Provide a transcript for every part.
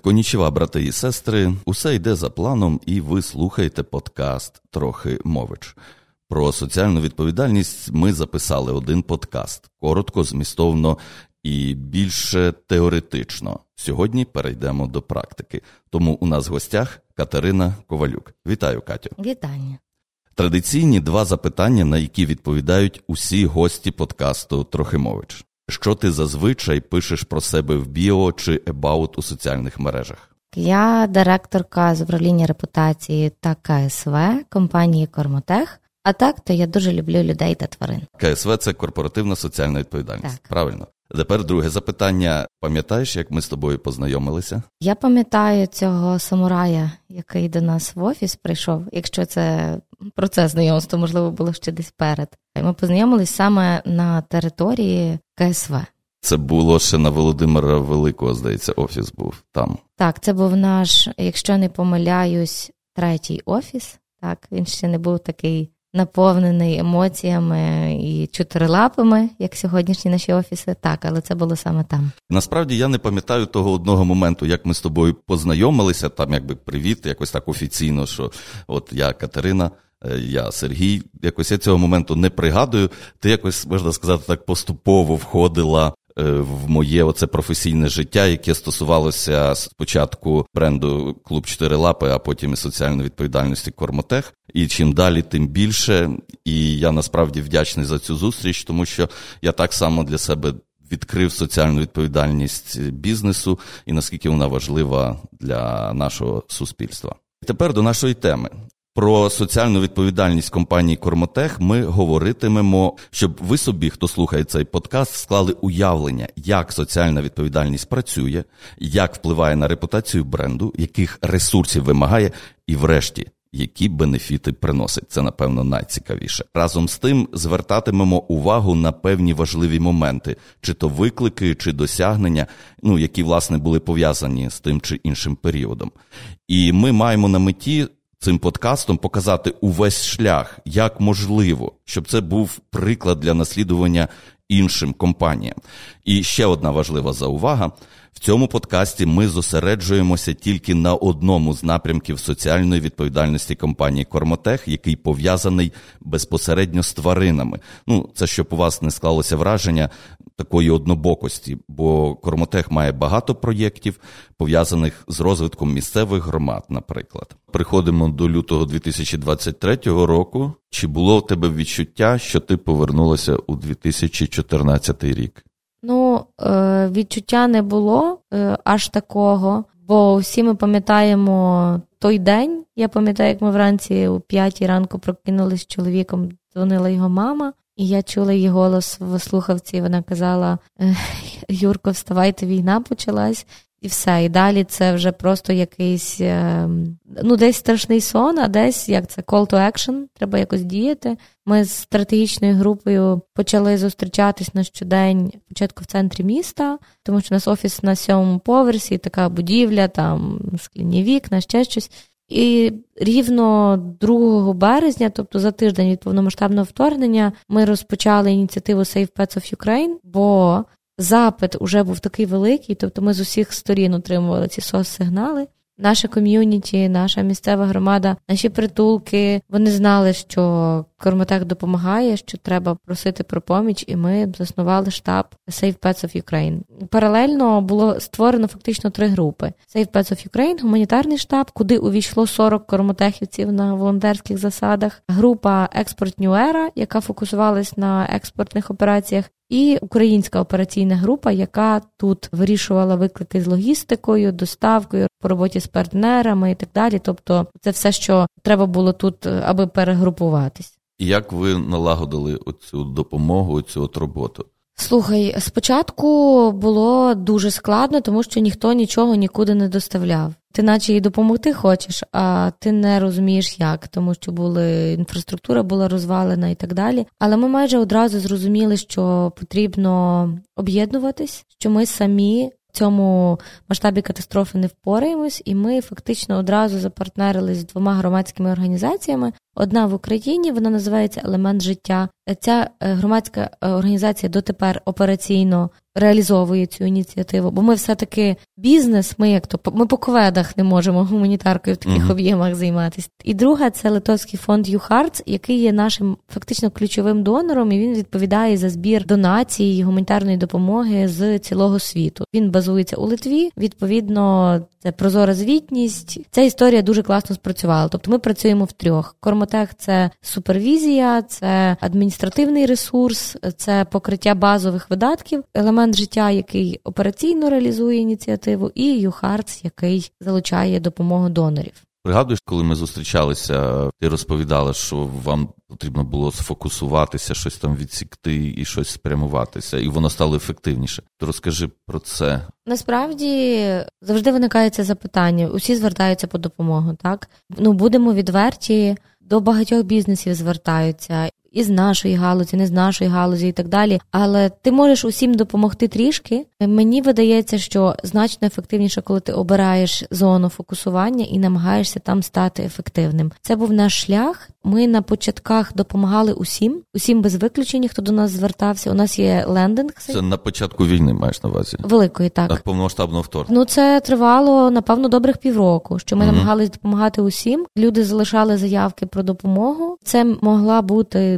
Конічева, брати і сестри, усе йде за планом, і ви слухаєте подкаст «Трохи Мович». Про соціальну відповідальність ми записали один подкаст. Коротко, змістовно і більше теоретично. Сьогодні перейдемо до практики. Тому у нас в гостях Катерина Ковалюк. Вітаю, Катю. Вітання. Традиційні два запитання, на які відповідають усі гості подкасту «Трохи Мович». Що ти зазвичай пишеш про себе в біо чи ебаут у соціальних мережах? Я директорка з управління репутації та КСВ компанії «Кормотех». А так, то я дуже люблю людей та тварин. КСВ – це корпоративна соціальна відповідальність. Так. Правильно. Тепер друге запитання. Пам'ятаєш, як ми з тобою познайомилися? Я пам'ятаю цього самурая, який до нас в офіс прийшов. Якщо це процес знайомства, можливо, було ще десь перед. Ми познайомились саме на території КСВ. Це було ще на Володимира Великого, здається, офіс був там. Так, це був наш, якщо не помиляюсь, третій офіс. Так, він ще не був такий наповнений емоціями і чотирилапими, як сьогоднішні наші офіси. Так, але це було саме там. Насправді я не пам'ятаю того одного моменту, як ми з тобою познайомилися, там якби привіт, якось так офіційно, що от я Катерина, я Сергій. Якось я цього моменту не пригадую. Ти якось, можна сказати, так поступово входила в моє оце професійне життя, яке стосувалося спочатку бренду «Клуб 4 лапи», а потім і соціальної відповідальності «Кормотех». І чим далі, тим більше. І я насправді вдячний за цю зустріч, тому що я так само для себе відкрив соціальну відповідальність бізнесу і наскільки вона важлива для нашого суспільства. Тепер до нашої теми. Про соціальну відповідальність компанії «Кормотех» ми говоритимемо, щоб ви собі, хто слухає цей подкаст, склали уявлення, як соціальна відповідальність працює, як впливає на репутацію бренду, яких ресурсів вимагає і, врешті, які бенефіти приносить. Це, напевно, найцікавіше. Разом з тим звертатимемо увагу на певні важливі моменти, чи то виклики, чи досягнення, які, власне, були пов'язані з тим чи іншим періодом. І ми маємо на меті цим подкастом показати увесь шлях, як можливо, щоб це був приклад для наслідування іншим компаніям. І ще одна важлива заувага. В цьому подкасті ми зосереджуємося тільки на одному з напрямків соціальної відповідальності компанії «Кормотех», який пов'язаний безпосередньо з тваринами. Це щоб у вас не склалося враження такої однобокості, бо «Кормотех» має багато проєктів, пов'язаних з розвитком місцевих громад, наприклад. Приходимо до лютого 2023 року. Чи було в тебе відчуття, що ти повернулася у 2014 рік? Відчуття не було аж такого, бо всі ми пам'ятаємо той день. Я пам'ятаю, як ми вранці о 5 ранку прокинулись з чоловіком, дзвонила його мама, і я чула її голос в слухавці, вона казала: «Юрко, вставайте, війна почалась». І все, і далі це вже просто якийсь, десь страшний сон, а десь, call to action, треба якось діяти. Ми з стратегічною групою почали зустрічатись на щодень, спочатку в центрі міста, тому що у нас офіс на 7-му поверсі, така будівля, там скляні вікна, ще щось. І рівно 2 березня, тобто за тиждень від повномасштабного вторгнення, ми розпочали ініціативу Save Pets of Ukraine, бо запит уже був такий великий, тобто ми з усіх сторін отримували ці сигнали. Наше ком'юніті, наша місцева громада, наші притулки, вони знали, що «Кормотех» допомагає, що треба просити про поміч, і ми заснували штаб Save Pets of Ukraine. Паралельно було створено фактично 3 групи. Save Pets of Ukraine – гуманітарний штаб, куди увійшло 40 кормотехівців на волонтерських засадах, група «Експорт Ньюера», яка фокусувалась на експортних операціях, і українська операційна група, яка тут вирішувала виклики з логістикою, доставкою, по роботі з партнерами і так далі. Тобто це все, що треба було тут, аби перегрупуватись. І як ви налагодили оцю допомогу, оцю роботу? Слухай, спочатку було дуже складно, тому що ніхто нічого нікуди не доставляв. Ти наче і допомогти хочеш, а ти не розумієш як, тому що інфраструктура була розвалена і так далі. Але ми майже одразу зрозуміли, що потрібно об'єднуватись, що ми самі в цьому масштабі катастрофи не впораємось, і ми фактично одразу запартнерились з 2 громадськими організаціями. Одна в Україні, вона називається «Елемент життя». Ця громадська організація дотепер операційно реалізовує цю ініціативу. Бо ми все-таки бізнес, ми по коведах не можемо гуманітаркою в таких об'ємах займатися. І друга – це литовський фонд Юхарц, який є нашим фактично ключовим донором, і він відповідає за збір донацій і гуманітарної допомоги з цілого світу. Він базується у Литві, відповідно, це прозора звітність. Ця історія дуже класно спрацювала. Тобто ми працюємо втрьох. Кормотех – це супервізія, це адміністративний ресурс, це покриття базових видатків, елемент життя, який операційно реалізує ініціативу, і Юхарц, який залучає допомогу донорів. Пригадуєш, коли ми зустрічалися, ти розповідала, що вам потрібно було сфокусуватися, щось там відсікти і щось спрямуватися, і воно стало ефективніше. То розкажи про це. Насправді, завжди виникає це запитання. Усі звертаються по допомогу, так? Будемо відверті, до багатьох бізнесів звертаються. І з нашої галузі, не з нашої галузі і так далі. Але ти можеш усім допомогти трішки. Мені видається, що значно ефективніше, коли ти обираєш зону фокусування і намагаєшся там стати ефективним. Це був наш шлях. Ми на початках допомагали усім без виключення, хто до нас звертався. У нас є лендинг. Це на початку війни, маєш на увазі? Великої, так. От повномасштабного вторгнення. Це тривало, напевно, добрих півроку, що ми намагались допомагати усім. Люди залишали заявки про допомогу. Це могла бути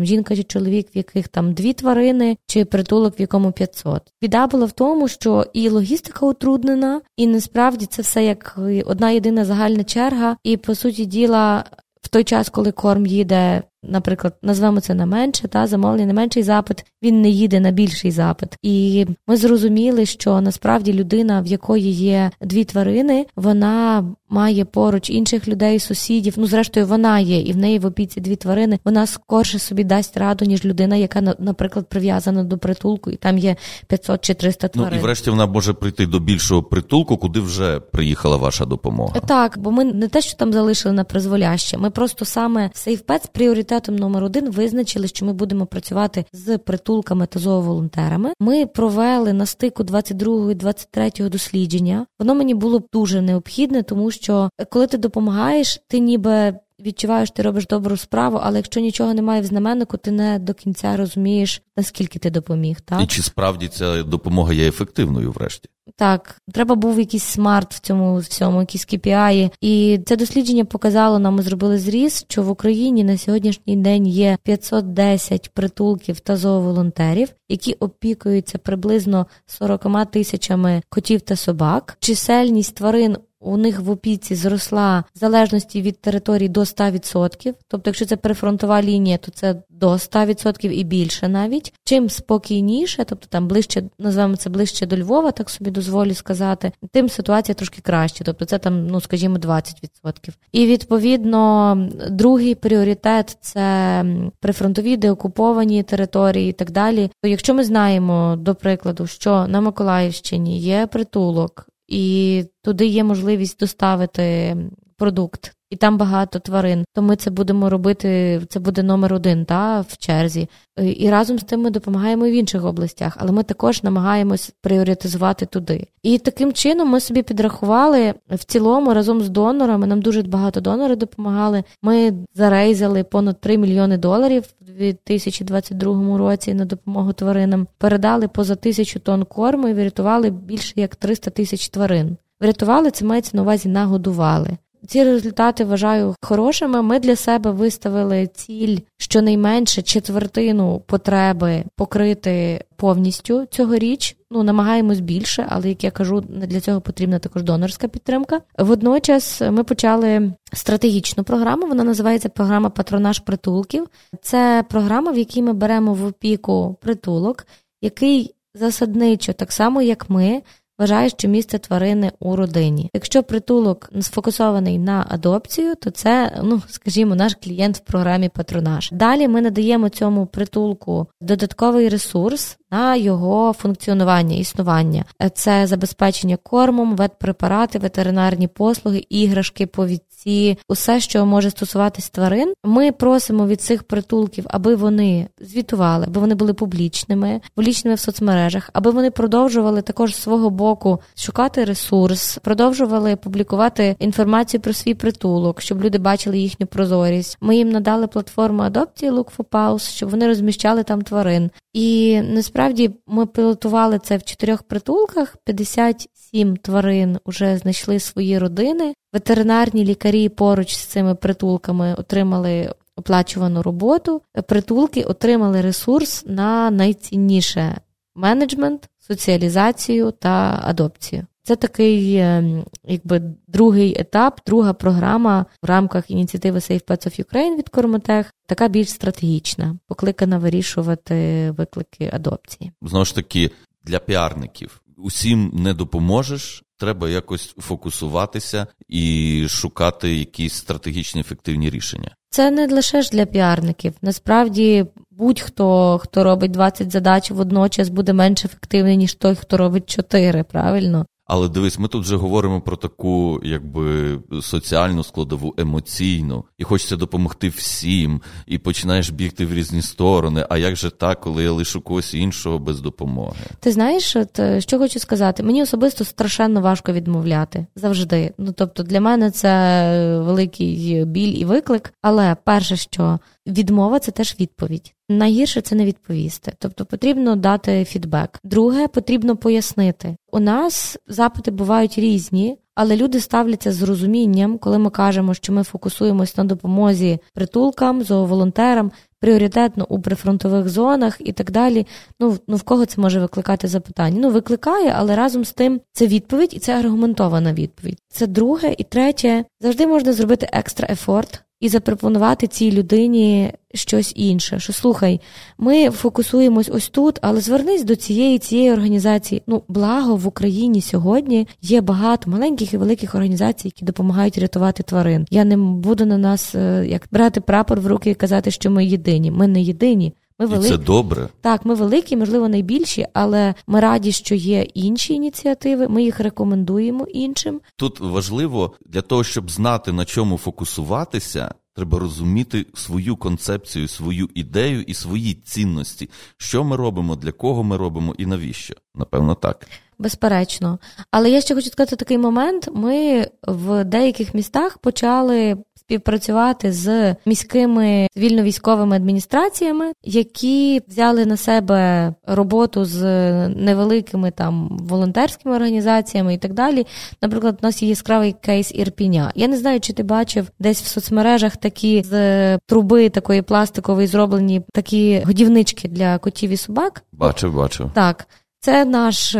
жінка чи чоловік, в яких там 2 тварини, чи притулок, в якому 500. Біда була в тому, що і логістика утруднена, і насправді це все як одна єдина загальна черга, і по суті діла в той час, коли корм їде, наприклад, назвемо це на менше, замовлення на менший запит, він не їде на більший запит. І ми зрозуміли, що насправді людина, в якої є 2 тварини, вона має поруч інших людей, сусідів, зрештою вона є, і в неї в опіці 2 тварини, вона скорше собі дасть раду, ніж людина, яка, наприклад, прив'язана до притулку, і там є 500 чи 300 тварин. І врешті вона може прийти до більшого притулку, куди вже приїхала ваша допомога. Так, бо ми не те, що там залишили на призволяще, ми просто саме Save Pets пріоритет номер 1 визначили, що ми будемо працювати з притулками та зооволонтерами. Ми провели на стику 22-го і 23-го дослідження. Воно мені було дуже необхідне, тому що коли ти допомагаєш, ти ніби відчуваєш, ти робиш добру справу, але якщо нічого немає в знаменнику, ти не до кінця розумієш, наскільки ти допоміг. Так? І чи справді ця допомога є ефективною врешті? Так, треба був якийсь смарт в цьому всьому, якісь KPI. І це дослідження показало нам, ми зробили зріз, що в Україні на сьогоднішній день є 510 притулків та зооволонтерів, які опікуються приблизно 40 тисячами котів та собак. Чисельність тварин у них в опіці зросла в залежності від території до 100%. Тобто, якщо це прифронтова лінія, то це до 100% і більше навіть. Чим спокійніше, тобто там ближче, називаємо це ближче до Львова, так собі дозволю сказати, тим ситуація трошки краще. Тобто це там, 20%. І відповідно, другий пріоритет – це прифронтові, деокуповані території і так далі. То якщо ми знаємо, до прикладу, що на Миколаївщині є притулок, і туди є можливість доставити продукт, і там багато тварин, то ми це будемо робити, це буде номер 1 в черзі. І разом з тим ми допомагаємо і в інших областях, але ми також намагаємось пріоритизувати туди. І таким чином ми собі підрахували, в цілому разом з донорами, нам дуже багато донорів допомагали, ми зарейзали понад $3 мільйони в 2022 році на допомогу тваринам, передали поза 1000 тонн корму і врятували більше як 300 тисяч тварин. Врятували, це мається на увазі нагодували. Ці результати вважаю хорошими. Ми для себе виставили ціль щонайменше 1/4 потреби покрити повністю цьогоріч. Намагаємось більше, але, як я кажу, для цього потрібна також донорська підтримка. Водночас ми почали стратегічну програму, вона називається програма «Патронаж притулків». Це програма, в якій ми беремо в опіку притулок, який засадничо, так само як ми, вважає, що місце тварини у родині. Якщо притулок сфокусований на адопцію, то це, наш клієнт в програмі «Патронаж». Далі ми надаємо цьому притулку додатковий ресурс на його функціонування, існування. Це забезпечення кормом, ветпрепарати, ветеринарні послуги, іграшки, повідці, усе, що може стосуватись тварин. Ми просимо від цих притулків, аби вони звітували, аби вони були публічними в соцмережах, аби вони продовжували також свого боку боку шукати ресурс, продовжували публікувати інформацію про свій притулок, щоб люди бачили їхню прозорість. Ми їм надали платформу Adoptie Look for Paws, щоб вони розміщали там тварин. І насправді ми пілотували це в 4 притулках, 57 тварин вже знайшли свої родини. Ветеринарні лікарі поруч з цими притулками отримали оплачувану роботу. Притулки отримали ресурс на найцінніше – менеджмент, соціалізацію та адопцію. Це такий, якби, другий етап, друга програма в рамках ініціативи Save Pets of Ukraine від Кормотех, така більш стратегічна, покликана вирішувати виклики адопції. Знову ж таки, для піарників усім не допоможеш, треба якось фокусуватися і шукати якісь стратегічні ефективні рішення. Це не лише ж для піарників. Насправді, будь-хто, хто робить 20 задач водночас, буде менш ефективний, ніж той, хто робить 4, правильно? Але дивись, ми тут вже говоримо про таку, якби, соціальну складову, емоційну, і хочеться допомогти всім, і починаєш бігти в різні сторони. А як же так, коли я лишу когось іншого без допомоги? Ти знаєш, що хочу сказати? Мені особисто страшенно важко відмовляти. Завжди. Тобто для мене це великий біль і виклик. Але перше, що відмова – це теж відповідь. Найгірше – це не відповісти. Тобто потрібно дати фідбек. Друге – потрібно пояснити. У нас запити бувають різні, але люди ставляться з розумінням, коли ми кажемо, що ми фокусуємось на допомозі притулкам, зооволонтерам, пріоритетно у прифронтових зонах і так далі. В кого це може викликати запитання? Викликає, але разом з тим це відповідь і це аргументована відповідь. Це друге. І третє. Завжди можна зробити екстра ефорт і запропонувати цій людині щось інше, що, слухай, ми фокусуємось ось тут, але звернись до цієї організації. Благо в Україні сьогодні є багато маленьких і великих організацій, які допомагають рятувати тварин. Я не буду на нас як брати прапор в руки і казати, що ми єдині. Ми не єдині. Ми великі. І це добре. Так, ми великі, можливо, найбільші, але ми раді, що є інші ініціативи, ми їх рекомендуємо іншим. Тут важливо, для того, щоб знати, на чому фокусуватися, треба розуміти свою концепцію, свою ідею і свої цінності. Що ми робимо, для кого ми робимо і навіщо. Напевно, так. Безперечно. Але я ще хочу сказати такий момент. Ми в деяких містах почали співпрацювати з міськими цивільно-військовими адміністраціями, які взяли на себе роботу з невеликими там волонтерськими організаціями і так далі. Наприклад, у нас є яскравий кейс Ірпіня. Я не знаю, чи ти бачив десь в соцмережах такі з труби такої пластикової зроблені такі годівнички для котів і собак. Бачив. Так. Це наш,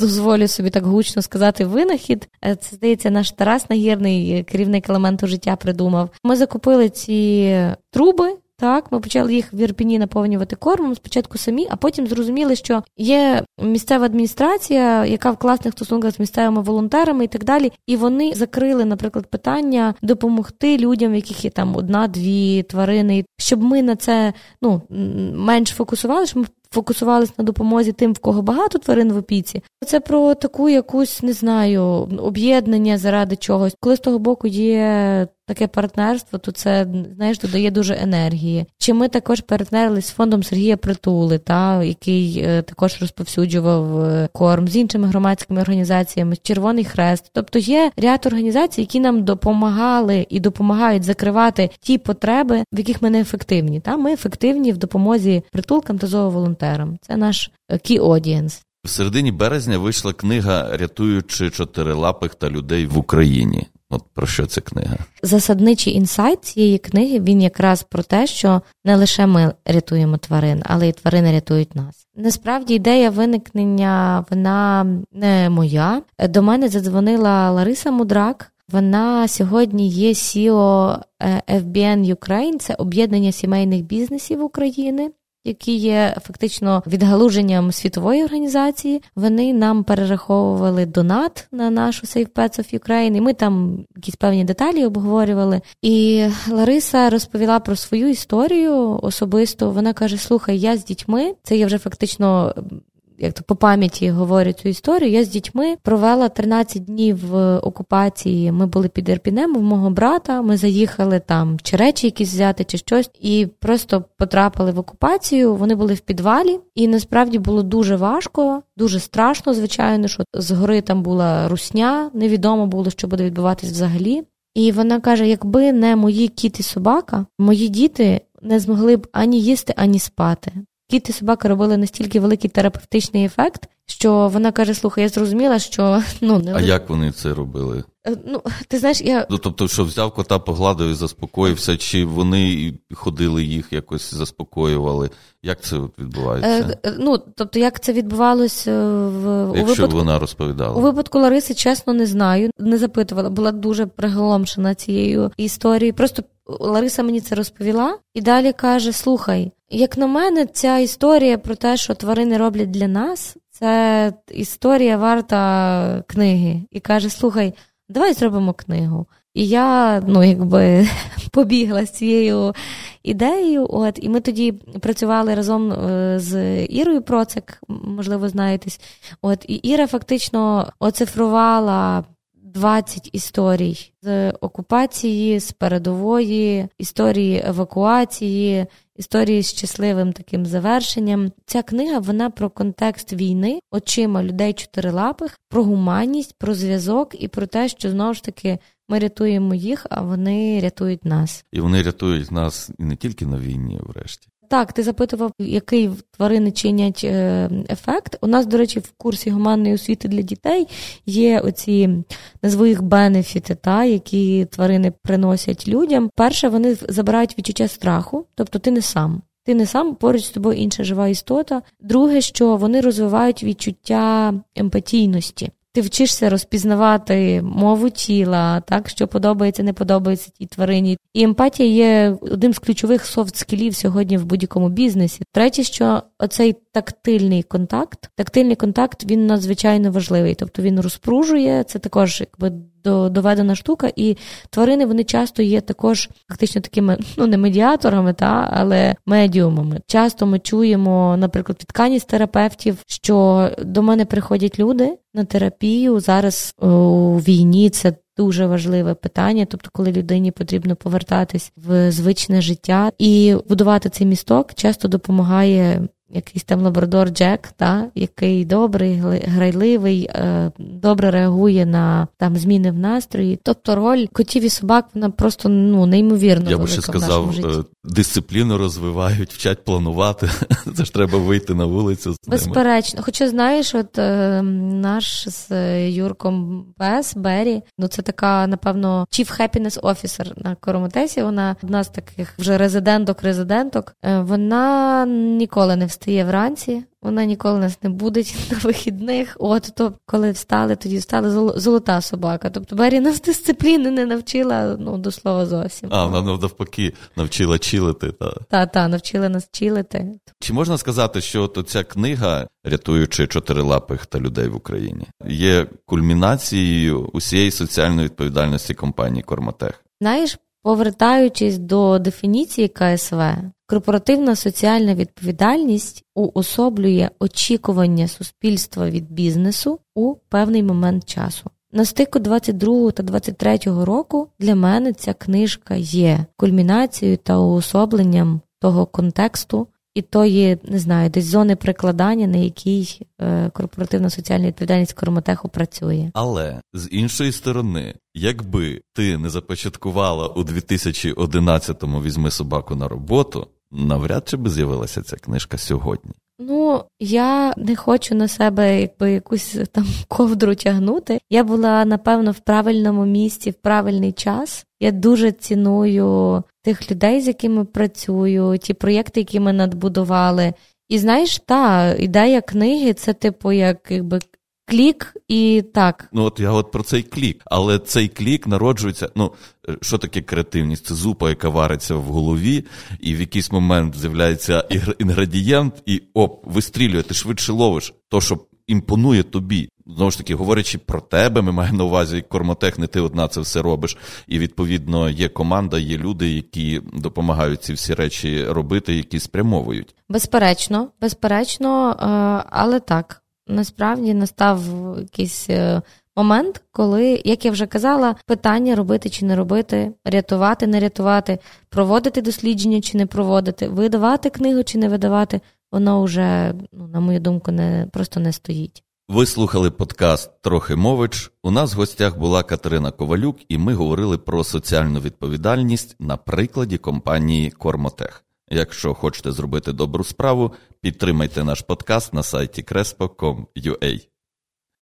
дозволю собі так гучно сказати, винахід. Це, здається, наш Тарас Нагірний, керівник елементу життя, придумав. Ми закупили ці труби, так, ми почали їх в Ірпіні наповнювати кормом, спочатку самі, а потім зрозуміли, що є місцева адміністрація, яка в класних стосунках з місцевими волонтерами і так далі, і вони закрили, наприклад, питання допомогти людям, в яких є там 1-2 тварини, щоб ми на це, менш фокусували, щоб ми фокусувались на допомозі тим, в кого багато тварин в опіці. Це про таку якусь, не знаю, об'єднання заради чогось. Коли з того боку є таке партнерство, то це, знаєш, додає дуже енергії. Чи ми також партнерились з фондом Сергія Притули, який також розповсюджував корм, з іншими громадськими організаціями, Червоний Хрест. Тобто є ряд організацій, які нам допомагали і допомагають закривати ті потреби, в яких ми не ефективні. Ми ефективні в допомозі притулкам та зооволонтерам. Це наш key audience. В середині березня вийшла книга «Рятуючи чотирилапих та людей в Україні». От про що ця книга? Засадничий інсайт цієї книги, він якраз про те, що не лише ми рятуємо тварин, але і тварини рятують нас. Насправді ідея виникнення, вона не моя. До мене задзвонила Лариса Мудрак. Вона сьогодні є CEO FBN Ukraine, це об'єднання сімейних бізнесів України, які є фактично відгалуженням світової організації. Вони нам перераховували донат на нашу Save Pets of Ukraine, і ми там якісь певні деталі обговорювали. І Лариса розповіла про свою історію особисто. Вона каже, слухай, я з дітьми, це є вже фактично як-то по пам'яті говорю цю історію. Я з дітьми провела 13 днів в окупації. Ми були під Ірпінем у мого брата, ми заїхали там чи речі якісь взяти, чи щось, і просто потрапили в окупацію. Вони були в підвалі, і насправді було дуже важко, дуже страшно, звичайно, що згори там була русня, невідомо було, що буде відбуватись взагалі. І вона каже, якби не мої кіт і собака, мої діти не змогли б ані їсти, ані спати. Кіт і собака робили настільки великий терапевтичний ефект, що вона каже, слухай, я зрозуміла, що... як вони це робили? Ти знаєш, я... Тобто, що взяв кота, погладив і заспокоївся, чи вони ходили їх якось заспокоювали? Як це відбувається? Тобто, як це відбувалося у випадку... Якщо вона розповідала. У випадку Лариси, чесно, не знаю, не запитувала. Була дуже приголомшена цією історією. Просто Лариса мені це розповіла і далі каже, слухай, як на мене, ця історія про те, що тварини роблять для нас, це історія варта книги. І каже, слухай, давай зробимо книгу. І я, побігла з цією ідеєю. І ми тоді працювали разом з Ірою Процек, можливо, знаєтесь. І Іра фактично оцифрувала 20 історій з окупації, з передової, історії евакуації, історії з щасливим таким завершенням. Ця книга, вона про контекст війни, очима людей чотирилапих, про гуманність, про зв'язок і про те, що, знову ж таки, ми рятуємо їх, а вони рятують нас. І вони рятують нас і не тільки на війні, врешті. Так, ти запитував, який тварини чинять ефект. У нас, до речі, в курсі гуманної освіти для дітей є оці, назву їх, бенефіти, які тварини приносять людям. Перше, вони забирають відчуття страху, тобто ти не сам. Ти не сам, поруч з тобою інша жива істота. Друге, що вони розвивають відчуття емпатійності. Ти вчишся розпізнавати мову тіла, так, що подобається, не подобається тій тварині. І емпатія є одним з ключових софт-скілів сьогодні в будь-якому бізнесі. Третє, що оцей тактильний контакт, він надзвичайно важливий. Тобто він розпружує, це також доведена штука, і тварини, вони часто є також фактично такими, не медіаторами, але медіумами. Часто ми чуємо, наприклад, від каністерапевтів, що до мене приходять люди на терапію, зараз у війні це дуже важливе питання, тобто коли людині потрібно повертатись в звичне життя і будувати цей місток, часто допомагає якийсь там лабрадор Джек, який добрий, грайливий, добре реагує на зміни в настрої. Тобто роль котів і собак, вона просто неймовірно велика в нашому житті. Я би ще сказав, дисципліну розвивають, вчать планувати. Це ж треба вийти на вулицю. Безперечно. Хоча, знаєш, наш з Юрком Пес, Беррі, це така, напевно, Chief Happiness Officer на Кормотесі, вона одна з таких вже резиденток, вона ніколи не встає вранці, вона ніколи нас не будить на вихідних. Коли встали, тоді встали. Золота собака. Тобто Беррі нас дисципліни не навчила, до слова зовсім. Вона навпаки навчила чилити. Та, навчила нас чилити. Чи можна сказати, що ця книга, рятуючи чотирилапих та людей в Україні, є кульмінацією усієї соціальної відповідальності компанії Кормотех? Знаєш, повертаючись до дефініції КСВ, корпоративна соціальна відповідальність уособлює очікування суспільства від бізнесу у певний момент часу. На стику 22-го та 23-го року для мене ця книжка є кульмінацією та уособленням того контексту і тої, десь зони прикладання, на якій корпоративна соціальна відповідальність Кормотеху працює. Але, з іншої сторони, якби ти не започаткувала у 2011-му «Візьми собаку на роботу», навряд чи би з'явилася ця книжка сьогодні. Я не хочу на себе якусь там ковдру тягнути. Я була, напевно, в правильному місці, в правильний час. Я дуже ціную тих людей, з якими працюю, ті проєкти, які ми надбудували. І знаєш, ідея книги – це клік і так. Я про цей клік. Але цей клік народжується... що таке креативність? Це зупа, яка вариться в голові, і в якийсь момент з'являється інгредієнт, і вистрілює, ти швидше ловиш то, що імпонує тобі. знову ж таки, говорячи про тебе, ми маємо на увазі, Кормотех, не ти одна це все робиш. І, відповідно, є команда, є люди, які допомагають ці всі речі робити, які спрямовують. Безперечно, але так. Насправді настав якийсь момент, коли, як я вже казала, питання робити чи не робити, рятувати, не рятувати, проводити дослідження чи не проводити, видавати книгу чи не видавати, воно вже, на мою думку, просто не стоїть. Ви слухали подкаст «Трохи Мович». У нас в гостях була Катерина Ковалюк, і ми говорили про соціальну відповідальність на прикладі компанії «Кормотех». Якщо хочете зробити добру справу, підтримайте наш подкаст на сайті crespo.com.ua.